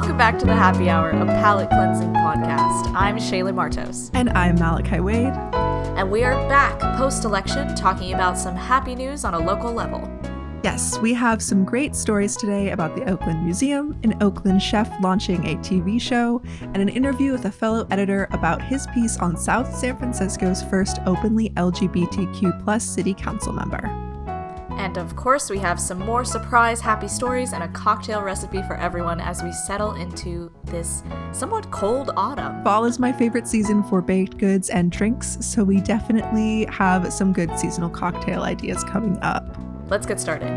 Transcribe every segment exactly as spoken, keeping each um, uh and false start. Welcome back to The Happy Hour, a palate cleansing podcast. I'm Shayla Martos. And I'm Malakai Wade. And we are back post-election talking about some happy news on a local level. Yes, we have some great stories today about the Oakland Museum, an Oakland chef launching a T V show, and an interview with a fellow editor about his piece on South San Francisco's first openly L G B T Q plus city council member. And of course, we have some more surprise happy stories and a cocktail recipe for everyone as we settle into this somewhat cold autumn. Fall is my favorite season for baked goods and drinks, so we definitely have some good seasonal cocktail ideas coming up. Let's get started.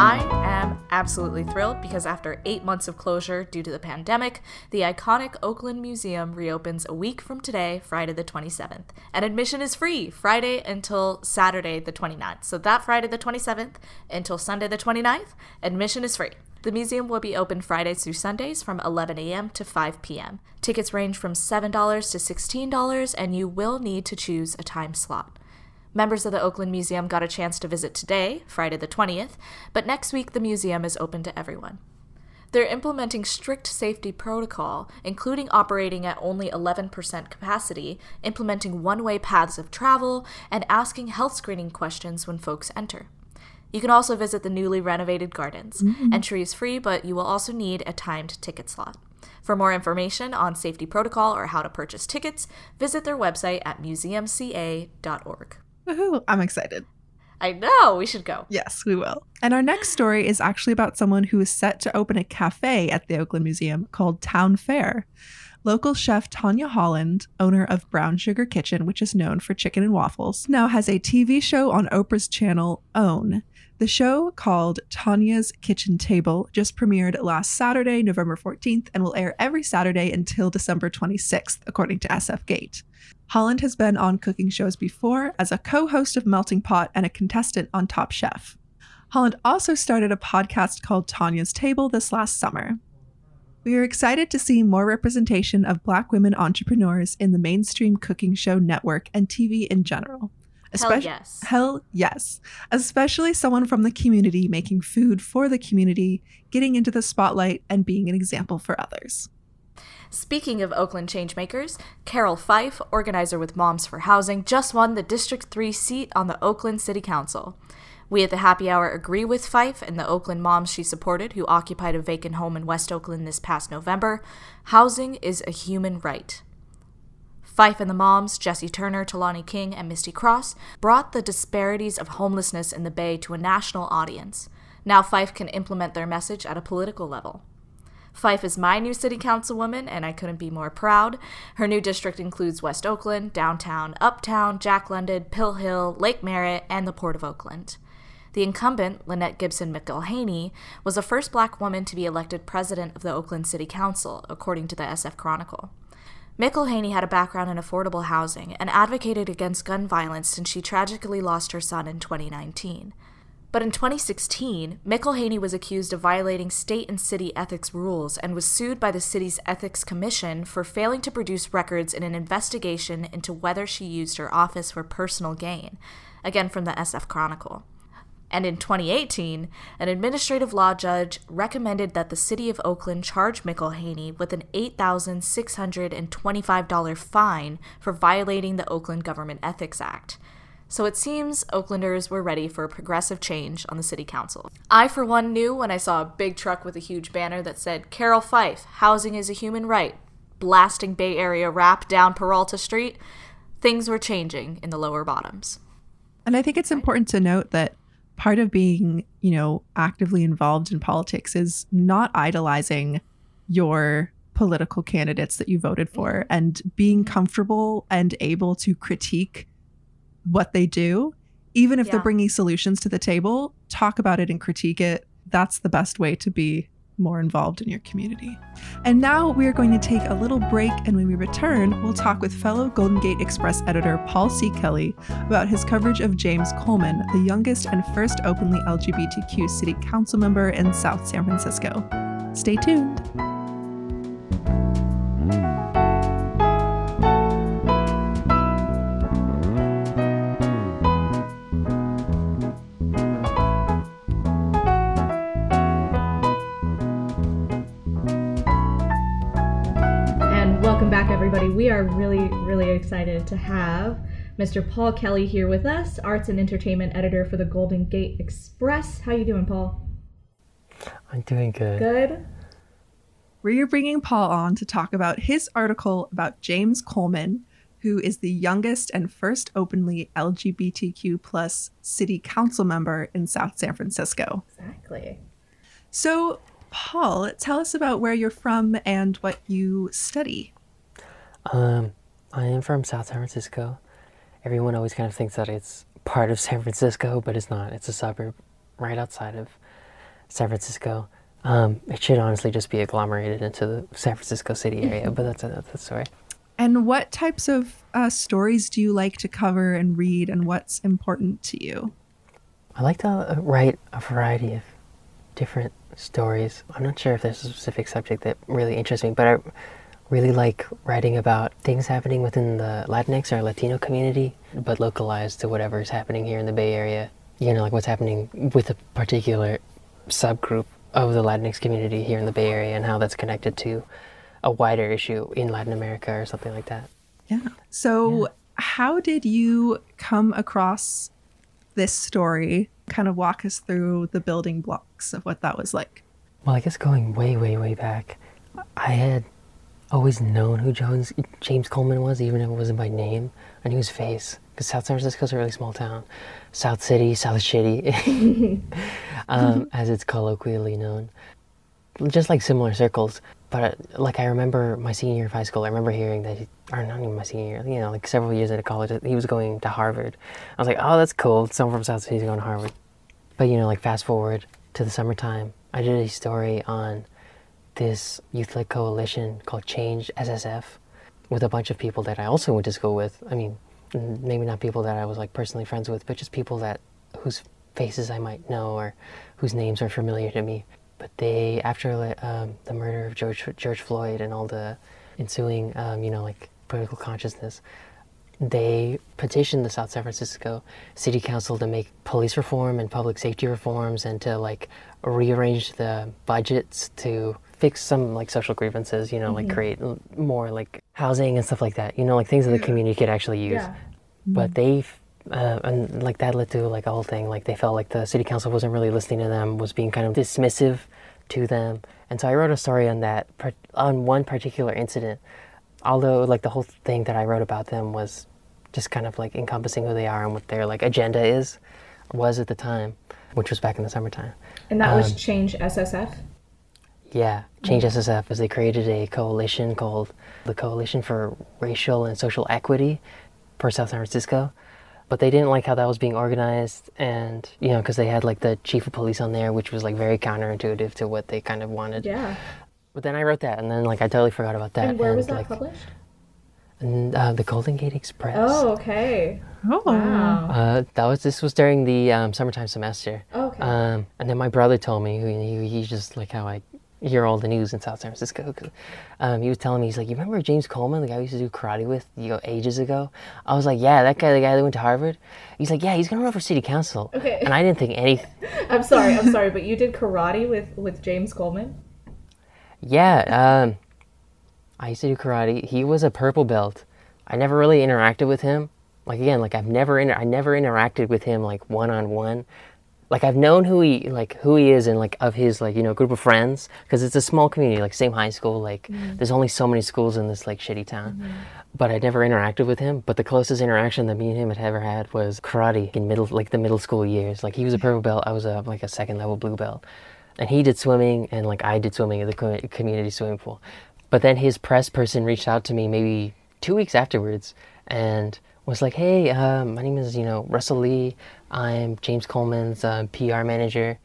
I am absolutely thrilled because after eight months of closure due to the pandemic, the iconic Oakland Museum reopens a week from today, Friday the twenty-seventh. And admission is free Friday until Saturday the twenty-ninth. So that Friday the twenty-seventh until Sunday the twenty-ninth, admission is free. The museum will be open Fridays through Sundays from eleven a.m. to five p.m. Tickets range from seven dollars to sixteen dollars, and you will need to choose a time slot. Members of the Oakland Museum got a chance to visit today, Friday the twentieth, but next week the museum is open to everyone. They're implementing strict safety protocol, including operating at only eleven percent capacity, implementing one-way paths of travel, and asking health screening questions when folks enter. You can also visit the newly renovated gardens. Mm-hmm. Entry is free, but you will also need a timed ticket slot. For more information on safety protocol or how to purchase tickets, visit their website at museum c a dot org. Woohoo, I'm excited. I know, we should go. Yes, we will. And our next story is actually about someone who is set to open a cafe at the Oakland Museum called Town Fair. Local chef Tanya Holland, owner of Brown Sugar Kitchen, which is known for chicken and waffles, now has a T V show on Oprah's channel, Own. The show, called Tanya's Kitchen Table, just premiered last Saturday, November fourteenth, and will air every Saturday until December twenty-sixth, according to S F Gate. Holland has been on cooking shows before as a co-host of Melting Pot and a contestant on Top Chef. Holland also started a podcast called Tanya's Table this last summer. We are excited to see more representation of Black women entrepreneurs in the mainstream cooking show network and T V in general. Espe- hell yes. Hell yes. Especially someone from the community making food for the community, getting into the spotlight, and being an example for others. Speaking of Oakland changemakers, Carol Fife, organizer with Moms for Housing, just won the District three seat on the Oakland City Council. We at the Happy Hour agree with Fife and the Oakland moms she supported who occupied a vacant home in West Oakland this past November. Housing is a human right. Fife and the moms, Jessie Turner, Talani King, and Misty Cross, brought the disparities of homelessness in the Bay to a national audience. Now Fife can implement their message at a political level. Fife is my new city councilwoman, and I couldn't be more proud. Her new district includes West Oakland, Downtown, Uptown, Jack London, Pill Hill, Lake Merritt, and the Port of Oakland. The incumbent, Lynette Gibson McElhaney, was the first Black woman to be elected president of the Oakland City Council, according to the S F Chronicle. McElhaney had a background in affordable housing and advocated against gun violence since she tragically lost her son in twenty nineteen. But in twenty sixteen, McElhaney was accused of violating state and city ethics rules and was sued by the city's Ethics Commission for failing to produce records in an investigation into whether she used her office for personal gain, again from the S F Chronicle. And in twenty eighteen, an administrative law judge recommended that the city of Oakland charge McElhaney with an eight thousand six hundred twenty-five dollars fine for violating the Oakland Government Ethics Act. So it seems Oaklanders were ready for a progressive change on the city council. I, for one, knew when I saw a big truck with a huge banner that said, Carol Fife, housing is a human right, blasting Bay Area rap down Peralta Street, things were changing in the Lower Bottoms. And I think it's important to note that part of being, you know, actively involved in politics is not idolizing your political candidates that you voted for and being comfortable and able to critique what they do, even if yeah. they're bringing solutions to the table. Talk about it and critique it. That's the best way to be more involved in your community. And now we are going to take a little break, and when we return, we'll talk with fellow Golden Gate Xpress editor Paul C. Kelly about his coverage of James Coleman, the youngest and first openly L G B T Q city council member in South San Francisco. Stay tuned. we are really, really excited to have Mister Paul Kelly here with us, arts and entertainment editor for the Golden Gate Xpress. How you doing, Paul? I'm doing good. Good? We're bringing Paul on to talk about his article about James Coleman, who is the youngest and first openly L G B T Q plus city council member in South San Francisco. Exactly. So, Paul, tell us about where you're from and what you study. Um, I am from South San Francisco. Everyone always kind of thinks that it's part of San Francisco, but it's not. It's a suburb right outside of San Francisco. Um, it should honestly just be agglomerated into the San Francisco city area, but that's another story. And what types of uh, stories do you like to cover and read, and what's important to you? I like to write a variety of different stories. I'm not sure if there's a specific subject that really interests me, but I really like writing about things happening within the Latinx or Latino community, but localized to whatever is happening here in the Bay Area. You know, like what's happening with a particular subgroup of the Latinx community here in the Bay Area and how that's connected to a wider issue in Latin America or something like that. Yeah. So yeah. How did you come across this story? Kind of walk us through the building blocks of what that was like. Well, I guess going way, way, way back, I had always known who Jones, James Coleman was, even if it wasn't by name. I knew his face, because South San Francisco is a really small town. South City, South Shitty, um, as it's colloquially known. Just like similar circles. But like I remember my senior year of high school, I remember hearing that, he, or not even my senior year, you know, like several years into college, he was going to Harvard. I was like, oh, that's cool. Someone from South City's going to Harvard. But, you know, like fast forward to the summertime, I did a story on this youth-led coalition called Change S S F with a bunch of people that I also went to school with. I mean, maybe not people that I was like personally friends with, but just people that whose faces I might know or whose names are familiar to me. But they, after um, the murder of George George Floyd and all the ensuing, um, you know, like political consciousness, they petitioned the South San Francisco City Council to make police reform and public safety reforms and to like rearrange the budgets to fix some like social grievances, you know, mm-hmm. like create more like housing and stuff like that, you know, like things that the community could actually use. Yeah. But they Uh, and like that led to like a whole thing, like they felt like the city council wasn't really listening to them, was being kind of dismissive to them. And so I wrote a story on that, on one particular incident, although like the whole thing that I wrote about them was just kind of like encompassing who they are and what their like agenda is, was at the time, which was back in the summertime. And that um, was Change S S F? Yeah, Change S S F is they created a coalition called the Coalition for Racial and Social Equity for South San Francisco. But they didn't like how that was being organized, and, you know, because they had, like, the chief of police on there, which was, like, very counterintuitive to what they kind of wanted. Yeah. But then I wrote that, and then, like, I totally forgot about that. And where and, was that like, published? And, uh, the Golden Gate Xpress. Oh, okay. Oh, wow. Uh, that was, this was during the um, summertime semester. Oh, okay. Um, and then my brother told me, he, he, he just, like, how I hear all the news in South San Francisco. Um, he was telling me, he's like, you remember James Coleman, the guy we used to do karate with, you know, ages ago? I was like, yeah, that guy, the guy that went to Harvard. He's like, yeah, he's going to run for city council. Okay. And I didn't think anything. I'm sorry, I'm sorry, but you did karate with, with James Coleman? Yeah, um, I used to do karate. He was a purple belt. I never really interacted with him. Like, again, like, I've never, inter- I never interacted with him, like, one-on-one. Like, I've known who he, like, who he is and, like, of his, like, you know, group of friends. Because it's a small community, like, same high school. Like, mm-hmm. there's only so many schools in this, like, shitty town. Mm-hmm. But I never interacted with him. But the closest interaction that me and him had ever had was karate in middle, like, the middle school years. Like, he was a purple belt. I was, a, like, a second-level blue belt. And he did swimming, and, like, I did swimming at the co- community swimming pool. But then his press person reached out to me maybe two weeks afterwards and was like, hey, uh, my name is, you know, Russell Lee. I'm James Coleman's uh, P R manager,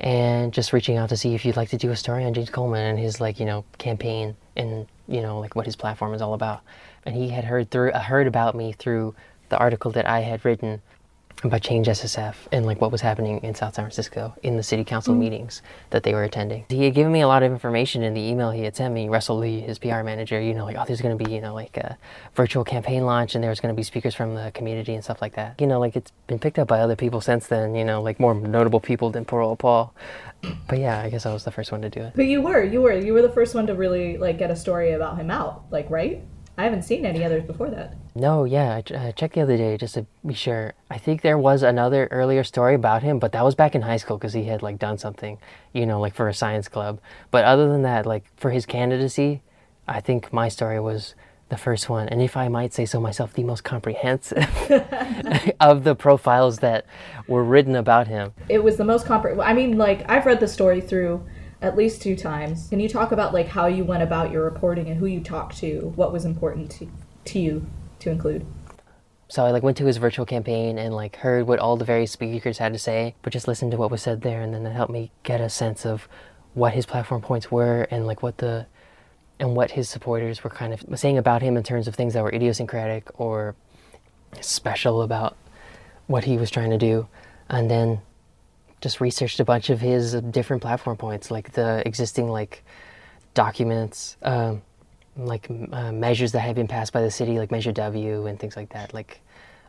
and just reaching out to see if you'd like to do a story on James Coleman and his, like, you know, campaign and, you know, like, what his platform is all about. And he had heard through uh, heard about me through the article that I had written about Change S S F and, like, what was happening in South San Francisco in the city council mm-hmm. meetings that they were attending. He had given me a lot of information in the email he had sent me, Russell Lee, his P R manager, you know, like, oh, there's going to be, you know, like a virtual campaign launch and there's going to be speakers from the community and stuff like that. You know, like, it's been picked up by other people since then, you know, like, more notable people than poor old Paul. But yeah, I guess I was the first one to do it. But you were, you were, you were the first one to really, like, get a story about him out, like, right? I haven't seen any others before that. No, yeah, I uh, checked the other day just to be sure. I think there was another earlier story about him, but that was back in high school because he had like done something, you know, like for a science club. But other than that, like for his candidacy, I think my story was the first one. And if I might say so myself, the most comprehensive of the profiles that were written about him. It was the most comprehensive. I mean, like I've read the story through at least two times. Can you talk about like how you went about your reporting and who you talked to? What was important to, to you to include? So I like went to his virtual campaign and like heard what all the various speakers had to say, but just listened to what was said there, and then that helped me get a sense of what his platform points were and like what the and what his supporters were kind of saying about him in terms of things that were idiosyncratic or special about what he was trying to do. And then just researched a bunch of his different platform points, like the existing like documents, um, like uh, measures that had been passed by the city, like Measure W and things like that, like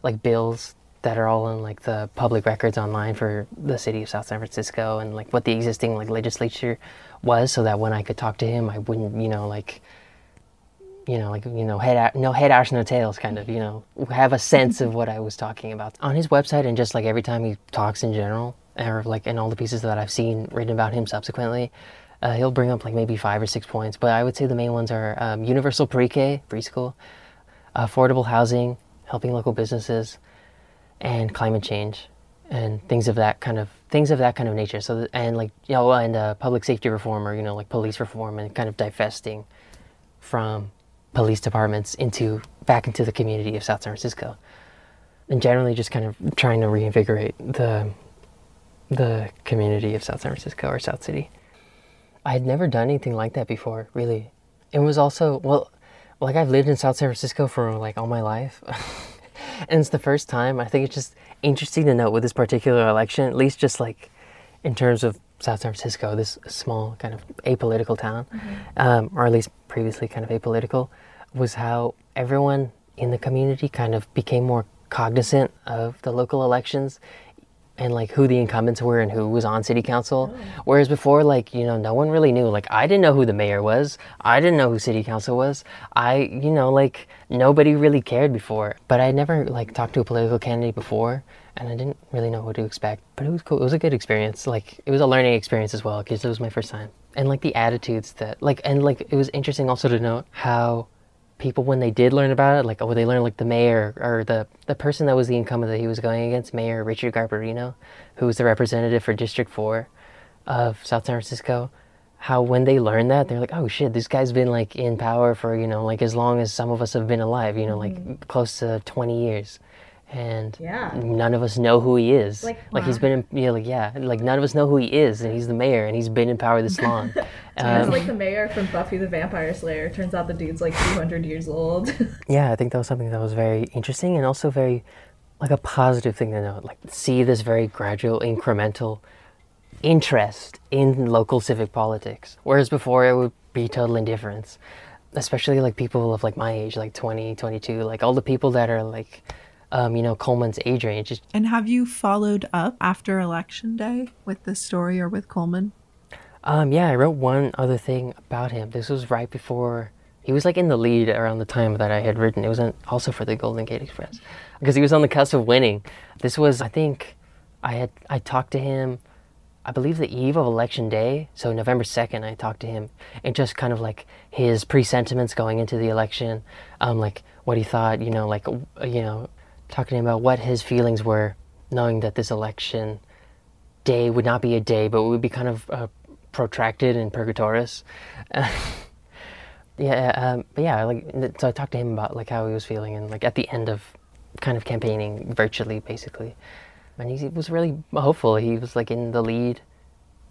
like bills that are all on like the public records online for the city of South San Francisco, and like what the existing like legislature was, so that when I could talk to him, I wouldn't, you know, like, you know, like, you know, head out, no head, arse, no tails kind of, you know, have a sense of what I was talking about on his website. And just like every time he talks in general, or like in all the pieces that I've seen written about him subsequently, uh, he'll bring up like maybe five or six points, but I would say the main ones are um, universal pre-K, preschool, affordable housing, helping local businesses, and climate change, and things of that kind of things of that kind of nature. So th- and like you know, and uh, public safety reform, or you know, like police reform, and kind of divesting from police departments into back into the community of South San Francisco, and generally just kind of trying to reinvigorate the the community of South San Francisco or South City. I had never done anything like that before, really. It was also well, like I've lived in South San Francisco for like all my life. And it's the first time. I think it's just interesting to note with this particular election, at least just like in terms of South San Francisco, this small kind of apolitical town, mm-hmm. um, or at least previously kind of apolitical, was how everyone in the community kind of became more cognizant of the local elections and like who the incumbents were and who was on city council. Oh. Whereas before, like, you know, no one really knew. Like, I didn't know who the mayor was. I didn't know who city council was. I, you know, like nobody really cared before, but I never like talked to a political candidate before, and I didn't really know what to expect, but it was cool. It was a good experience. Like it was a learning experience as well, because it was my first time. And like the attitudes that like, and like, it was interesting also to note how people, when they did learn about it, like, oh, they learned, like, the mayor or the, the person that was the incumbent that he was going against, Mayor Richard Garbarino, who was the representative for District four of South San Francisco, how when they learned that, they're like, oh, shit, this guy's been, like, in power for, you know, like, as long as some of us have been alive, you know, like, mm-hmm. close to twenty years. And yeah. none of us know who he is. Like, like wow. he's been, in, you know, like, yeah, like none of us know who he is, and he's the mayor, and he's been in power this long. He's um, like the mayor from Buffy the Vampire Slayer. Turns out the dude's like two hundred years old. Yeah, I think that was something that was very interesting, and also very, like a positive thing to note. Like see this very gradual, incremental interest in local civic politics, whereas before it would be total indifference, especially like people of like my age, like twenty, twenty-two, like all the people that are like, Um, you know, Coleman's age range. And have you followed up after election day with this story or with Coleman? Um, yeah, I wrote one other thing about him. This was right before, he was like in the lead around the time that I had written. It was also for the Golden Gate Xpress because he was on the cusp of winning. This was, I think, I had I talked to him, I believe the eve of election day. So November second, I talked to him and just kind of like his presentiments going into the election, um, like what he thought, you know, like, you know, talking about what his feelings were, knowing that this election day would not be a day, but would be kind of uh, protracted and purgatorious. Uh, yeah, um, but yeah, like so I talked to him about like how he was feeling, and like at the end of kind of campaigning virtually, basically, and he was really hopeful. He was like in the lead,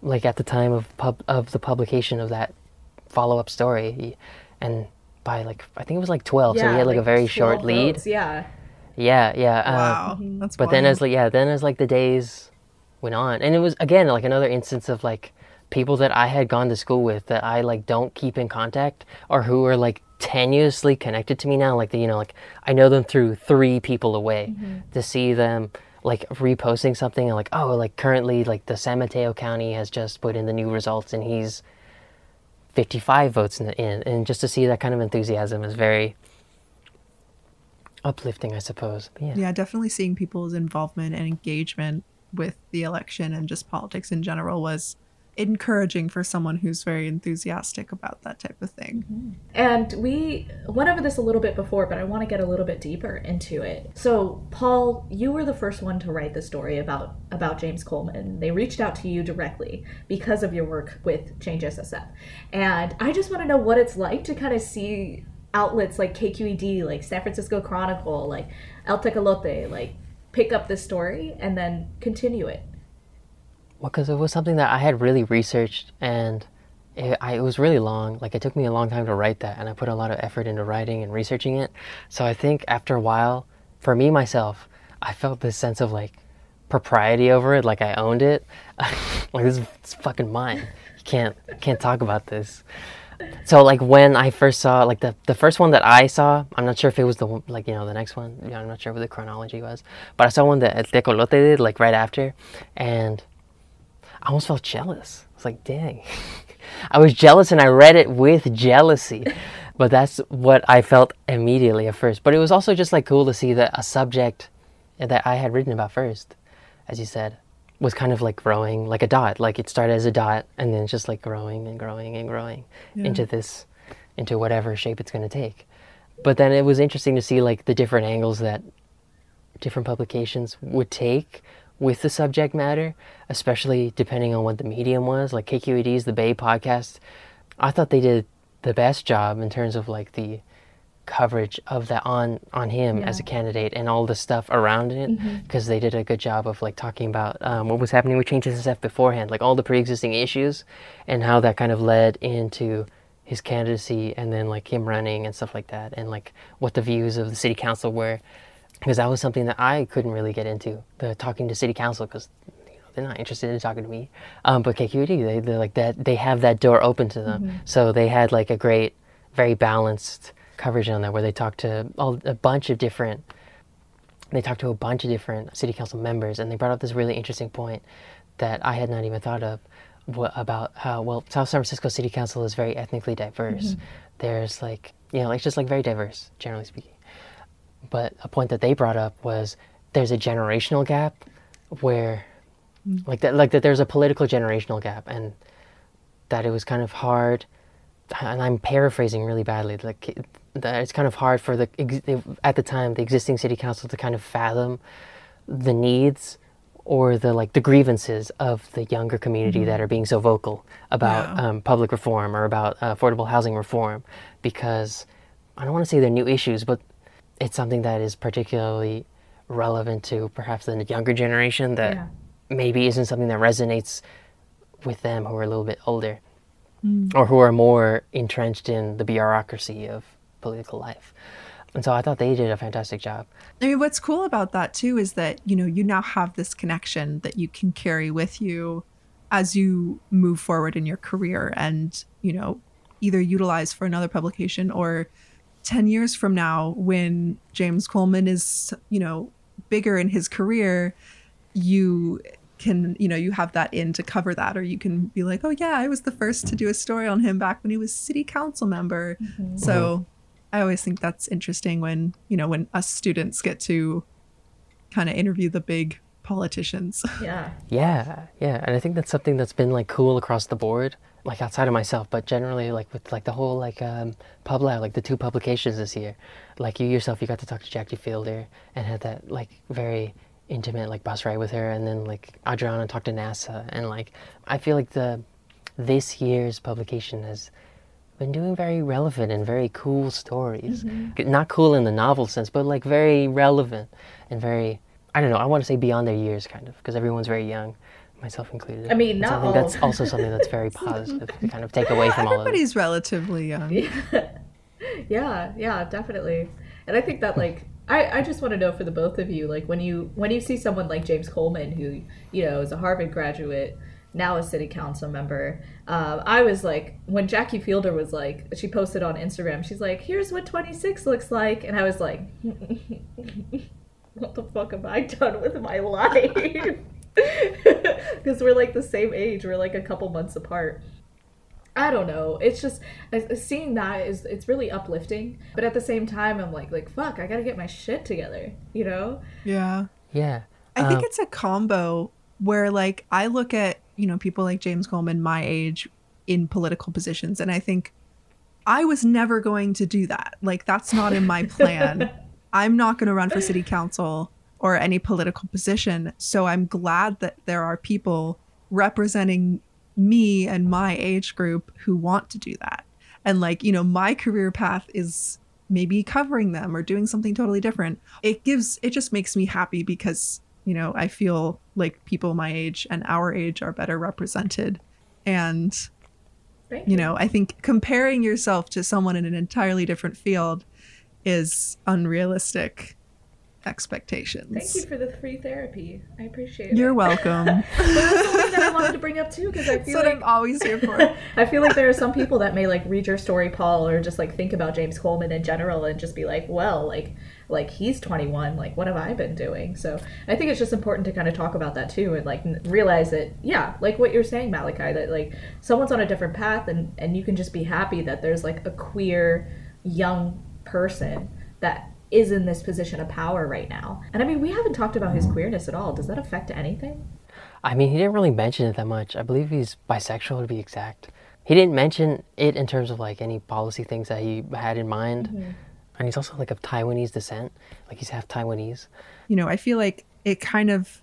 like at the time of pub of the publication of that follow-up story, he, and by like I think it was like twelve, yeah, so he had like, like a very short lead. Votes, yeah. Yeah, yeah. Wow, um, that's. But wild. then as like yeah, then as like the days went on, and it was again like another instance of like people that I had gone to school with that I like don't keep in contact, or who are like tenuously connected to me now. Like the, you know, like I know them through three people away. Mm-hmm. To see them like reposting something and like oh like currently like the San Mateo County has just put in the new results and he's fifty-five votes in, the, in, and just to see that kind of enthusiasm is very uplifting, I suppose. Yeah. yeah, definitely seeing people's involvement and engagement with the election and just politics in general was encouraging for someone who's very enthusiastic about that type of thing. And we went over this a little bit before, but I want to get a little bit deeper into it. So, Paul, you were the first one to write the story about, about James Coleman. They reached out to you directly because of your work with Change S S F. And I just want to know what it's like to kind of see outlets like K Q E D, like San Francisco Chronicle, like El Tecolote, like pick up this story and then continue it. Well, because it was something that I had really researched, and it, I, it was really long. Like, it took me a long time to write that, and I put a lot of effort into writing and researching it. So I think after a while, for me, myself, I felt this sense of, like, propriety over it, like I owned it. Like, this is it's fucking mine. You can't, can't talk about this. So, like, when I first saw, like, the, the first one that I saw, I'm not sure if it was the, like, you know, the next one. You know, I'm not sure what the chronology was. But I saw one that El Tecolote did, like, right after, and I almost felt jealous. I was like, dang. I was jealous, and I read it with jealousy. But that's what I felt immediately at first. But it was also just like cool to see that a subject that I had written about first, as you said, was kind of like growing like a dot. Like, it started as a dot and then just like growing and growing and growing yeah. into this, into whatever shape it's going to take. But then it was interesting to see like the different angles that different publications would take with the subject matter, especially depending on what the medium was. Like K Q E D's The Bay podcast, I thought they did the best job in terms of like the coverage of that on on him yeah. as a candidate and all the stuff around it, because mm-hmm. they did a good job of like talking about um, what was happening with Change S S F beforehand, like all the pre-existing issues and how that kind of led into his candidacy and then like him running and stuff like that, and like what the views of the city council were. Because that was something that I couldn't really get into, the talking to city council, because you know, they're not interested in talking to me. Um, but K Q E D, they they're like that. They have that door open to them, mm-hmm. so they had like a great, very balanced coverage on that, where they talked to all, a bunch of different. They talked to a bunch of different city council members, and they brought up this really interesting point that I had not even thought of, what, about how well South San Francisco City Council is very ethnically diverse. Mm-hmm. There's like you know, it's just like very diverse, generally speaking. But a point that they brought up was there's a generational gap where mm. like that like that there's a political generational gap, and that it was kind of hard, and I'm paraphrasing really badly, like it, that it's kind of hard for the at the time the existing city council to kind of fathom the needs or the like the grievances of the younger community mm. that are being so vocal about yeah. um, public reform or about uh, affordable housing reform, because I don't want to say they're new issues, but it's something that is particularly relevant to perhaps the younger generation that yeah. maybe isn't something that resonates with them, who are a little bit older mm. or who are more entrenched in the bureaucracy of political life. And so I thought they did a fantastic job. I mean, what's cool about that too is that, you know, you now have this connection that you can carry with you as you move forward in your career and, you know, either utilize for another publication or ten years from now, when James Coleman is, you know, bigger in his career, you can, you know, you have that in to cover that, or you can be like, oh, yeah, I was the first to do a story on him back when he was city council member. Mm-hmm. So I always think that's interesting when, you know, when us students get to kind of interview the big politicians. Yeah. Yeah. Yeah. And I think that's something that's been like cool across the board. Like outside of myself, but generally like with like the whole like um pub lab, like the two publications this year, like you yourself, you got to talk to Jackie Fielder and had that like very intimate like bus ride with her, and then like Adriana talked to NASA, and like I feel like the this year's publication has been doing very relevant and very cool stories, mm-hmm. not cool in the novel sense, but like very relevant and very, I don't know, I want to say beyond their years kind of, because everyone's very young, myself included. I mean, not all. That's also something that's very positive to kind of take away from all of it. Everybody's relatively young. Yeah. yeah, yeah, definitely. And I think that, like, I, I just want to know for the both of you, like, when you when you see someone like James Coleman, who, you know, is a Harvard graduate, now a city council member, um, I was like, when Jackie Fielder was like, she posted on Instagram, she's like, here's what twenty-six looks like. And I was like, what the fuck have I done with my life? Because we're like the same age, we're like a couple months apart. I don't know. It's just seeing that is it's really uplifting. But at the same time, I'm like, like fuck, I gotta get my shit together, you know? Yeah. Yeah. I um, think it's a combo where like I look at, you know, people like James Coleman, my age, in political positions. And I think I was never going to do that. Like, that's not in my plan. I'm not going to run for city council or any political position. So I'm glad that there are people representing me and my age group who want to do that. And like, you know, my career path is maybe covering them or doing something totally different. It gives, it just makes me happy because, you know, I feel like people my age and our age are better represented. And, you. you know, I think comparing yourself to someone in an entirely different field is unrealistic expectations. Thank you for the free therapy. I appreciate it. You're welcome. But that's something that I wanted to bring up too, because I feel so like I'm always here for. I feel like there are some people that may like read your story, Paul, or just like think about James Coleman in general and just be like, well, like like he's twenty-one, like what have I been doing? So I think it's just important to kind of talk about that too, and like realize that, yeah, like what you're saying, Malakai, that like someone's on a different path, and and you can just be happy that there's like a queer young person that is in this position of power right now. And I mean, we haven't talked about his queerness at all. Does that affect anything? I mean, he didn't really mention it that much. I believe he's bisexual, to be exact. He didn't mention it in terms of like any policy things that he had in mind. Mm-hmm. And he's also like of Taiwanese descent. Like he's half Taiwanese. You know, I feel like it kind of,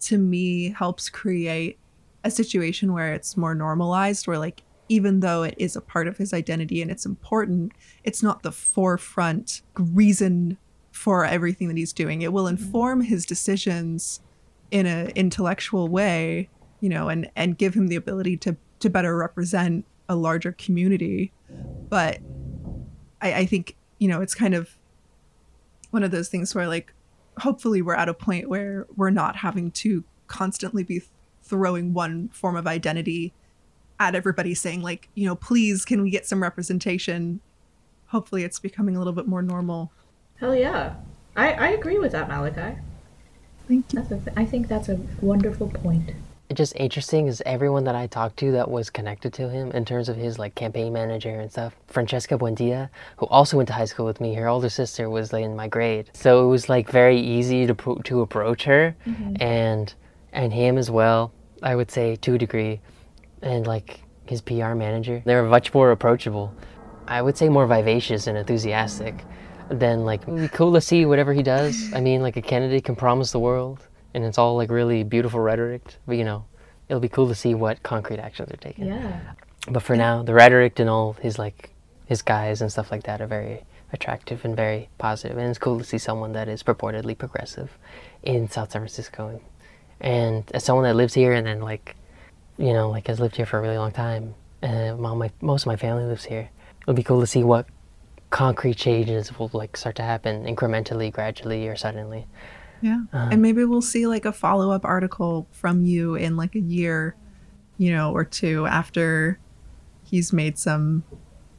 to me, helps create a situation where it's more normalized, where like, even though it is a part of his identity and it's important, it's not the forefront reason for everything that he's doing. It will inform his decisions in an intellectual way, you know, and, and give him the ability to, to better represent a larger community. But I, I think, you know, it's kind of one of those things where like, hopefully we're at a point where we're not having to constantly be throwing one form of identity at everybody saying like, you know, please, can we get some representation? Hopefully it's becoming a little bit more normal. Hell yeah. I, I agree with that, Malakai. Thank you. That's a th- I think that's a wonderful point. It's just interesting is everyone that I talked to that was connected to him in terms of his like campaign manager and stuff. Francesca Buendia, who also went to high school with me, her older sister was like in my grade. So it was like very easy to, pro- to approach her mm-hmm. and and him as well, I would say to a degree. And like his P R manager, they were much more approachable. I would say more vivacious and enthusiastic than like, it'd be cool to see whatever he does. I mean, like a candidate can promise the world and it's all like really beautiful rhetoric, but you know, it'll be cool to see what concrete actions are taken. Yeah. But for now, the rhetoric and all his like, his guys and stuff like that are very attractive and very positive. And it's cool to see someone that is purportedly progressive in South San Francisco. And as someone that lives here and then like, you know, like I've lived here for a really long time, and my, most of my family lives here. It'll be cool to see what concrete changes will like start to happen incrementally, gradually, or suddenly. Yeah, um, and maybe we'll see like a follow-up article from you in like a year, you know, or two after he's made some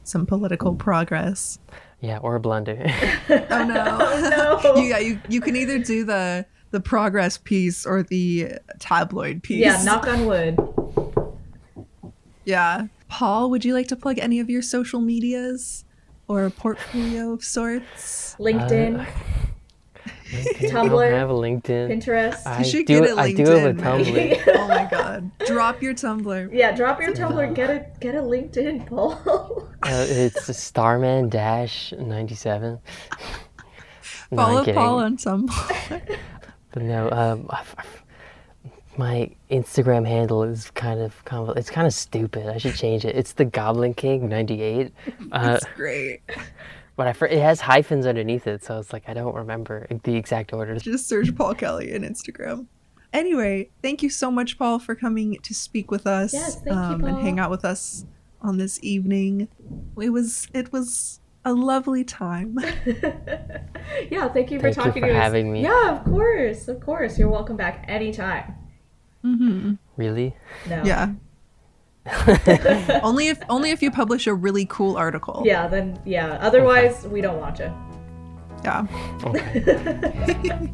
some political progress. Yeah, or a blunder. Oh no! Oh no! you, yeah, you you can either do the the progress piece or the tabloid piece. Yeah, knock on wood. Yeah. Paul, would you like to plug any of your social medias or a portfolio of sorts? LinkedIn. Uh, LinkedIn. Tumblr. I don't have a LinkedIn. Pinterest. I you should do get it, LinkedIn. I do it with Tumblr. Oh my God. Drop your Tumblr. Yeah, drop your Tumblr. No. Get a, get a LinkedIn, Paul. uh, it's starman ninety-seven. No, follow Paul on Tumblr. But no, um... I've, I've, my Instagram handle is kind of, kind of, it's kind of stupid. I should change it. It's the Goblin King ninety-eight. That's uh, great. But I, it has hyphens underneath it, so it's like, I don't remember the exact order. Just search Paul Kelly in Instagram. Anyway, thank you so much, Paul, for coming to speak with us. Yes, thank um, you, Paul. And hang out with us on this evening. It was, it was a lovely time. Yeah, thank you for thank talking you for to us. Thank you for having me. Yeah, of course, of course. You're welcome back anytime. Mm-hmm. Really? No. Yeah. only if only if you publish a really cool article. Yeah, then yeah. Otherwise, okay. We don't watch it. Yeah. Okay.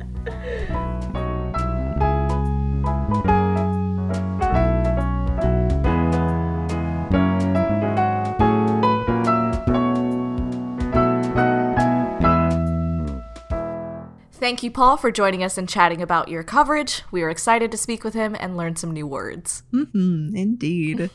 Thank you, Paul, for joining us and chatting about your coverage. We were excited to speak with him and learn some new words. Mm-hmm, indeed.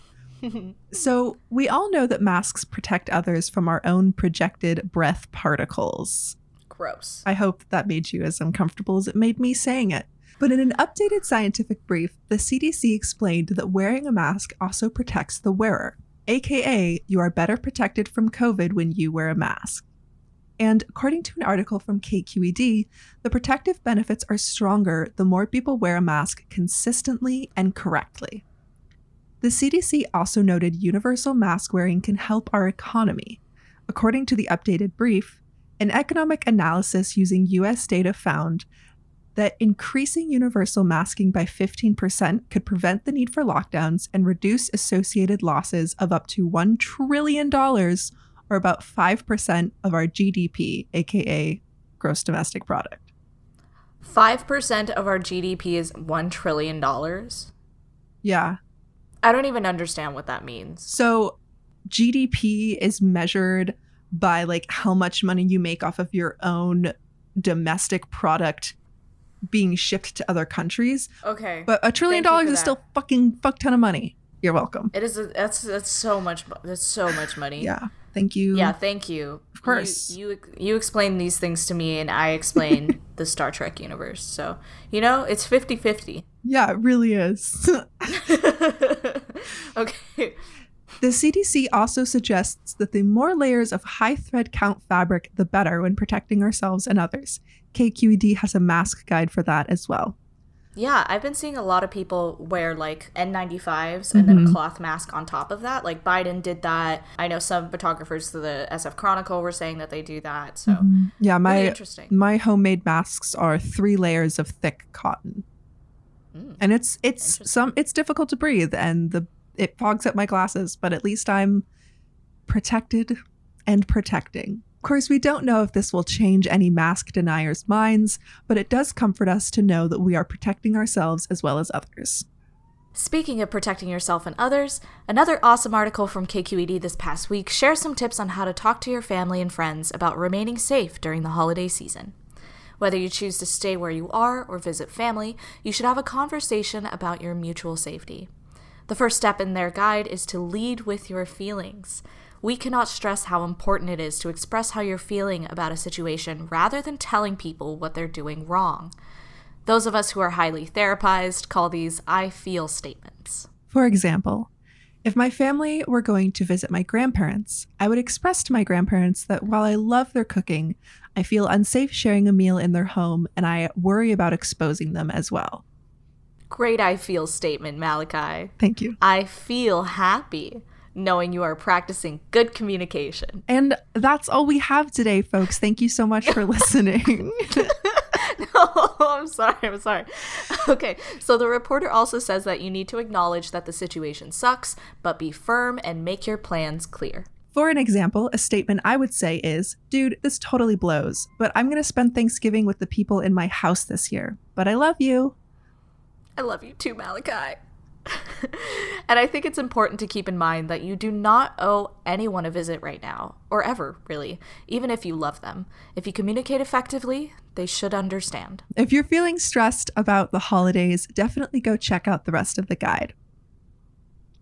So we all know that masks protect others from our own projected breath particles. Gross. I hope that made you as uncomfortable as it made me saying it. But in an updated scientific brief, the C D C explained that wearing a mask also protects the wearer, aka you are better protected from COVID when you wear a mask. And according to an article from K Q E D, the protective benefits are stronger the more people wear a mask consistently and correctly. The C D C also noted universal mask wearing can help our economy. According to the updated brief, an economic analysis using U S data found that increasing universal masking by fifteen percent could prevent the need for lockdowns and reduce associated losses of up to one trillion dollars, or about five percent of our G D P, aka gross domestic product. five percent of our G D P is one trillion dollars? Yeah. I don't even understand what that means. So G D P is measured by like how much money you make off of your own domestic product being shipped to other countries. Okay. But a trillion dollars is still fucking fuck ton of money. You're welcome. It is. A, that's that's so much. That's so much money. Yeah. Thank you. Yeah. Thank you. Of course. You you, you explain these things to me, and I explain the Star Trek universe. So you know it's fifty-fifty. Yeah, it really is. Okay. The C D C also suggests that the more layers of high thread count fabric, the better when protecting ourselves and others. K Q E D has a mask guide for that as well. Yeah, I've been seeing a lot of people wear, like, N ninety-fives and mm-hmm. then a cloth mask on top of that. Like, Biden did that. I know some photographers to the S F Chronicle were saying that they do that. So, mm-hmm. yeah, my really interesting. My homemade masks are three layers of thick cotton. Mm. And it's it's some it's difficult to breathe, and the it fogs up my glasses, but at least I'm protected and protecting. Of course, we don't know if this will change any mask deniers' minds, but it does comfort us to know that we are protecting ourselves as well as others. Speaking of protecting yourself and others, another awesome article from K Q E D this past week shares some tips on how to talk to your family and friends about remaining safe during the holiday season. Whether you choose to stay where you are or visit family, you should have a conversation about your mutual safety. The first step in their guide is to lead with your feelings. We cannot stress how important it is to express how you're feeling about a situation rather than telling people what they're doing wrong. Those of us who are highly therapized call these I feel statements. For example, if my family were going to visit my grandparents, I would express to my grandparents that while I love their cooking, I feel unsafe sharing a meal in their home and I worry about exposing them as well. Great I feel statement, Malakai. Thank you. I feel happy knowing you are practicing good communication. And that's all we have today, folks. Thank you so much for listening. No, I'm sorry. I'm sorry. Okay, so the reporter also says that you need to acknowledge that the situation sucks, but be firm and make your plans clear. For an example, a statement I would say is, dude, this totally blows, but I'm going to spend Thanksgiving with the people in my house this year. But I love you. I love you too, Malakai. And I think it's important to keep in mind that you do not owe anyone a visit right now, or ever, really, even if you love them. If you communicate effectively, they should understand. If you're feeling stressed about the holidays, definitely go check out the rest of the guide.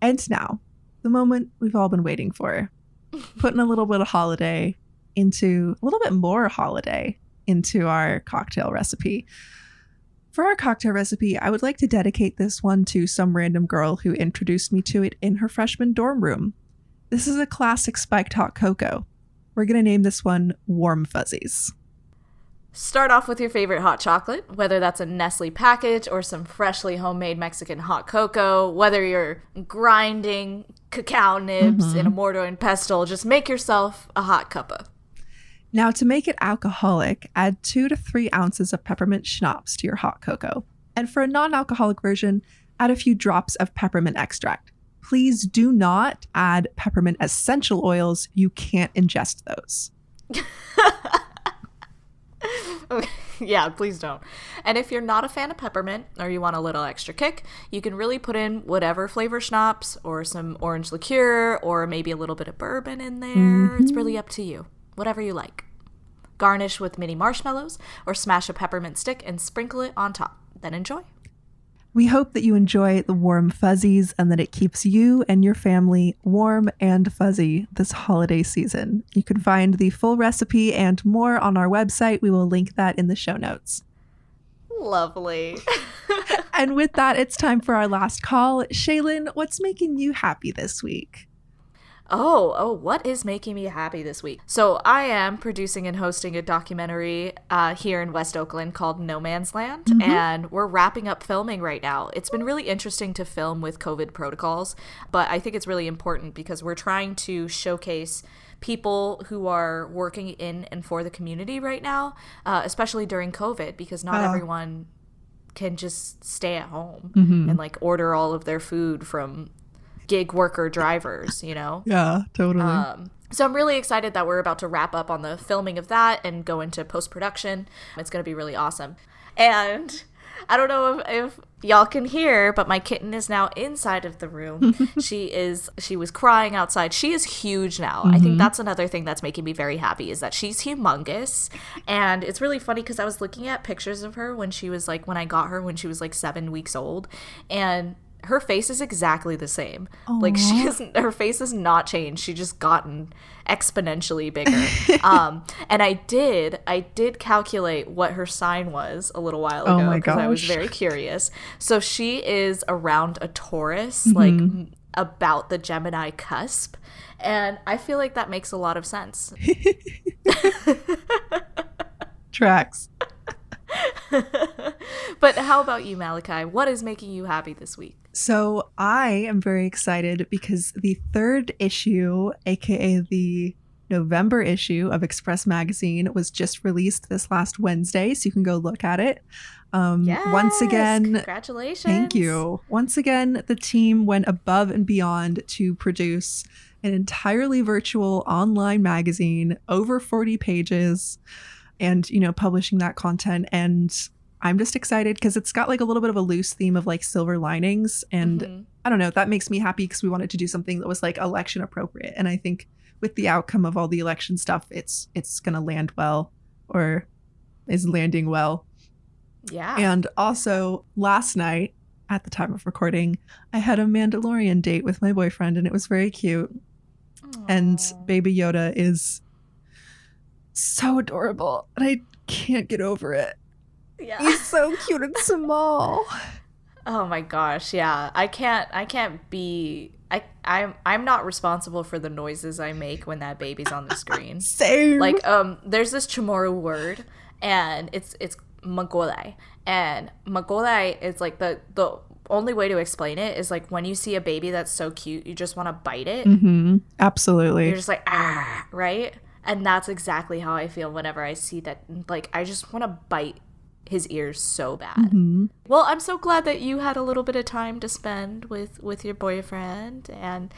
And now, the moment we've all been waiting for. Putting a little bit of holiday into, a little bit more holiday into our cocktail recipe. For our cocktail recipe, I would like to dedicate this one to some random girl who introduced me to it in her freshman dorm room. This is a classic spiked hot cocoa. We're going to name this one Warm Fuzzies. Start off with your favorite hot chocolate, whether that's a Nestle package or some freshly homemade Mexican hot cocoa, whether you're grinding cacao nibs mm-hmm. in a mortar and pestle, just make yourself a hot cuppa. Now, to make it alcoholic, add two to three ounces of peppermint schnapps to your hot cocoa. And for a non-alcoholic version, add a few drops of peppermint extract. Please do not add peppermint essential oils. You can't ingest those. Okay. Yeah, please don't. And if you're not a fan of peppermint or you want a little extra kick, you can really put in whatever flavor schnapps or some orange liqueur or maybe a little bit of bourbon in there. Mm-hmm. It's really up to you. Whatever you like. Garnish with mini marshmallows or smash a peppermint stick and sprinkle it on top. Then enjoy. We hope that you enjoy the warm fuzzies and that it keeps you and your family warm and fuzzy this holiday season. You can find the full recipe and more on our website. We will link that in the show notes. Lovely. And with that, it's time for our last call. Shaylin, what's making you happy this week? Oh, oh, what is making me happy this week? So I am producing and hosting a documentary uh, here in West Oakland called No Man's Land, mm-hmm. and we're wrapping up filming right now. It's been really interesting to film with COVID protocols, but I think it's really important because we're trying to showcase people who are working in and for the community right now, uh, especially during COVID, because not oh. everyone can just stay at home mm-hmm. and like order all of their food from gig worker drivers, you know? Yeah, totally. Um, so I'm really excited that we're about to wrap up on the filming of that and go into post-production. It's going to be really awesome. And I don't know if, if y'all can hear, but my kitten is now inside of the room. she is she was crying outside. She is huge now. Mm-hmm. I think that's another thing that's making me very happy is that she's humongous. And it's really funny because I was looking at pictures of her when she was like when I got her when she was like seven weeks old, and her face is exactly the same. Aww. Like she isn't, her face has not changed. She just gotten exponentially bigger. um, and I did, I did calculate what her sign was a little while ago because oh I was very curious. So she is around a Taurus, mm-hmm. like m- about the Gemini cusp. And I feel like that makes a lot of sense. Tracks. But how about you, Malakai? What is making you happy this week? So I am very excited because the third issue, aka the November issue of Xpress Magazine, was just released this last Wednesday, so you can go look at it. Um, yes, once again, congratulations. Thank you. Once again, the team went above and beyond to produce an entirely virtual online magazine, over forty pages. And, you know, publishing that content. And I'm just excited because it's got like a little bit of a loose theme of like silver linings. And mm-hmm. I don't know, that makes me happy because we wanted to do something that was like election appropriate. And I think with the outcome of all the election stuff, it's it's going to land well, or is landing well. Yeah. And also last night at the time of recording, I had a Mandalorian date with my boyfriend and it was very cute. Aww. And Baby Yoda is so adorable, and I can't get over it. Yeah, he's so cute and small. Oh my gosh, yeah. I can't. I can't be. I. I'm. I'm not responsible for the noises I make when that baby's on the screen. Same. Like um, there's this Chamorro word, and it's it's magolai, and magolai is like the the only way to explain it is like when you see a baby that's so cute, you just want to bite it. Mm-hmm. Absolutely. You're just like ah, right. And that's exactly how I feel whenever I see that. Like, I just want to bite his ears so bad. Mm-hmm. Well, I'm so glad that you had a little bit of time to spend with, with your boyfriend. And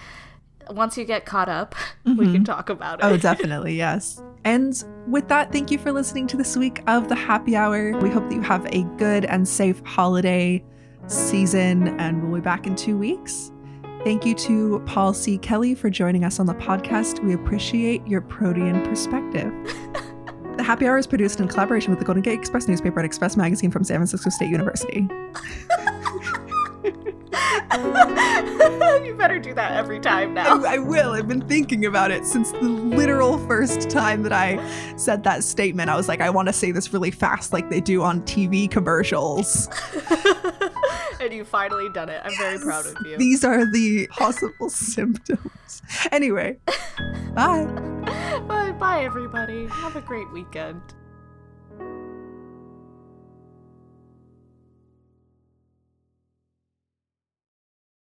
once you get caught up, mm-hmm. we can talk about it. Oh, definitely. Yes. And with that, thank you for listening to this week of The Happy Hour. We hope that you have a good and safe holiday season. And we'll be back in two weeks. Thank you to Paul C. Kelly for joining us on the podcast. We appreciate your protean perspective. The Happy Hour is produced in collaboration with the Golden Gate Xpress Newspaper and Xpress Magazine from San Francisco State University. You better do that every time now. I, I will. I've been thinking about it since the literal first time that I said that statement. I was like, I want to say this really fast like they do on T V commercials. And you finally done it. I'm yes, very proud of you. These are the possible symptoms. Anyway, bye. Bye, bye, everybody. Have a great weekend.